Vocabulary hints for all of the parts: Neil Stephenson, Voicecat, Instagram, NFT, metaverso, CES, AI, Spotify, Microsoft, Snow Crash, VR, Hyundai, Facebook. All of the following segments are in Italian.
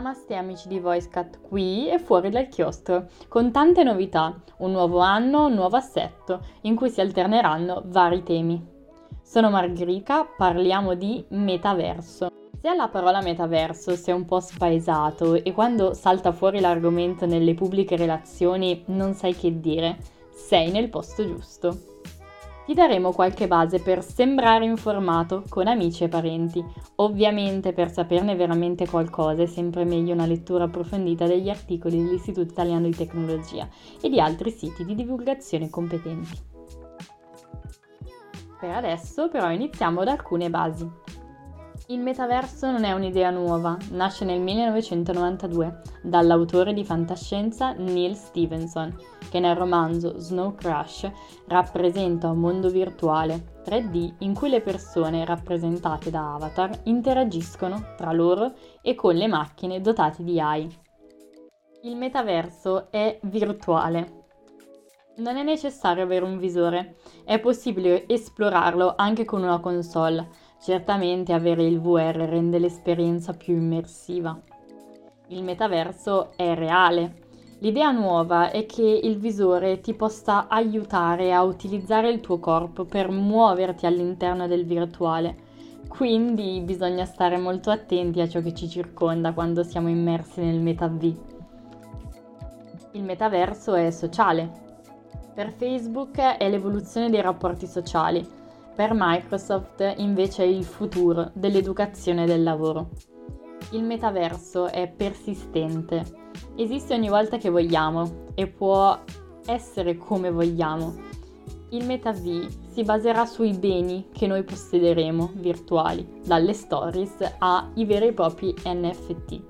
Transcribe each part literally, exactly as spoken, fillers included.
Namaste amici di VoiceCat, qui e fuori dal chiostro, con tante novità, un nuovo anno, un nuovo assetto, in cui si alterneranno vari temi. Sono Margherita, parliamo di metaverso. Se alla parola metaverso si è un po' spaesato e quando salta fuori l'argomento nelle pubbliche relazioni non sai che dire, sei nel posto giusto. Ti daremo qualche base per sembrare informato con amici e parenti. Ovviamente per saperne veramente qualcosa è sempre meglio una lettura approfondita degli articoli dell'Istituto Italiano di Tecnologia e di altri siti di divulgazione competenti. Per adesso però iniziamo da alcune basi. Il metaverso non è un'idea nuova, nasce nel millenovecentonovantadue dall'autore di fantascienza Neil Stephenson, che nel romanzo Snow Crash rappresenta un mondo virtuale tre D in cui le persone rappresentate da avatar interagiscono tra loro e con le macchine dotate di A I. Il metaverso è virtuale. Non è necessario avere un visore, è possibile esplorarlo anche con una console. Certamente avere il V R rende l'esperienza più immersiva. Il metaverso è reale. L'idea nuova è che il visore ti possa aiutare a utilizzare il tuo corpo per muoverti all'interno del virtuale. Quindi bisogna stare molto attenti a ciò che ci circonda quando siamo immersi nel metav. Il metaverso è sociale. Per Facebook è l'evoluzione dei rapporti sociali. Per Microsoft invece è il futuro dell'educazione e del lavoro. Il metaverso è persistente, esiste ogni volta che vogliamo e può essere come vogliamo. Il metav si baserà sui beni che noi possederemo virtuali, dalle stories ai veri e propri N F T.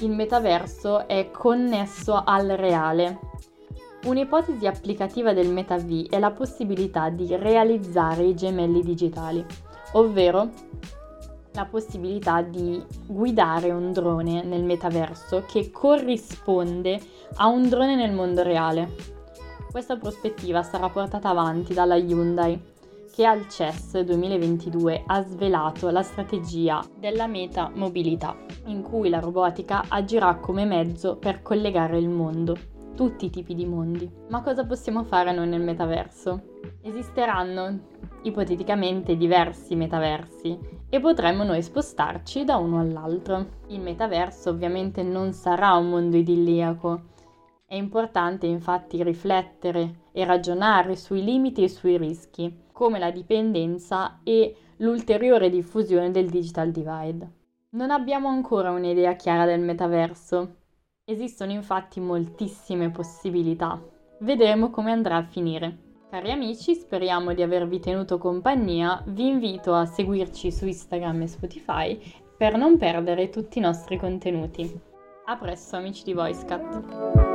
Il metaverso è connesso al reale. Un'ipotesi applicativa del metav è la possibilità di realizzare i gemelli digitali, ovvero la possibilità di guidare un drone nel metaverso che corrisponde a un drone nel mondo reale. Questa prospettiva sarà portata avanti dalla Hyundai, che al C E S duemilaventidue ha svelato la strategia della meta mobilità, in cui la robotica agirà come mezzo per collegare il mondo. Tutti i tipi di mondi. Ma cosa possiamo fare noi nel metaverso? Esisteranno ipoteticamente diversi metaversi e potremmo noi spostarci da uno all'altro. Il metaverso ovviamente non sarà un mondo idilliaco. È importante infatti riflettere e ragionare sui limiti e sui rischi, come la dipendenza e l'ulteriore diffusione del digital divide. Non abbiamo ancora un'idea chiara del metaverso. Esistono infatti moltissime possibilità. Vedremo come andrà a finire. Cari amici, speriamo di avervi tenuto compagnia. Vi invito a seguirci su Instagram e Spotify per non perdere tutti i nostri contenuti. A presto amici di VoiceCat!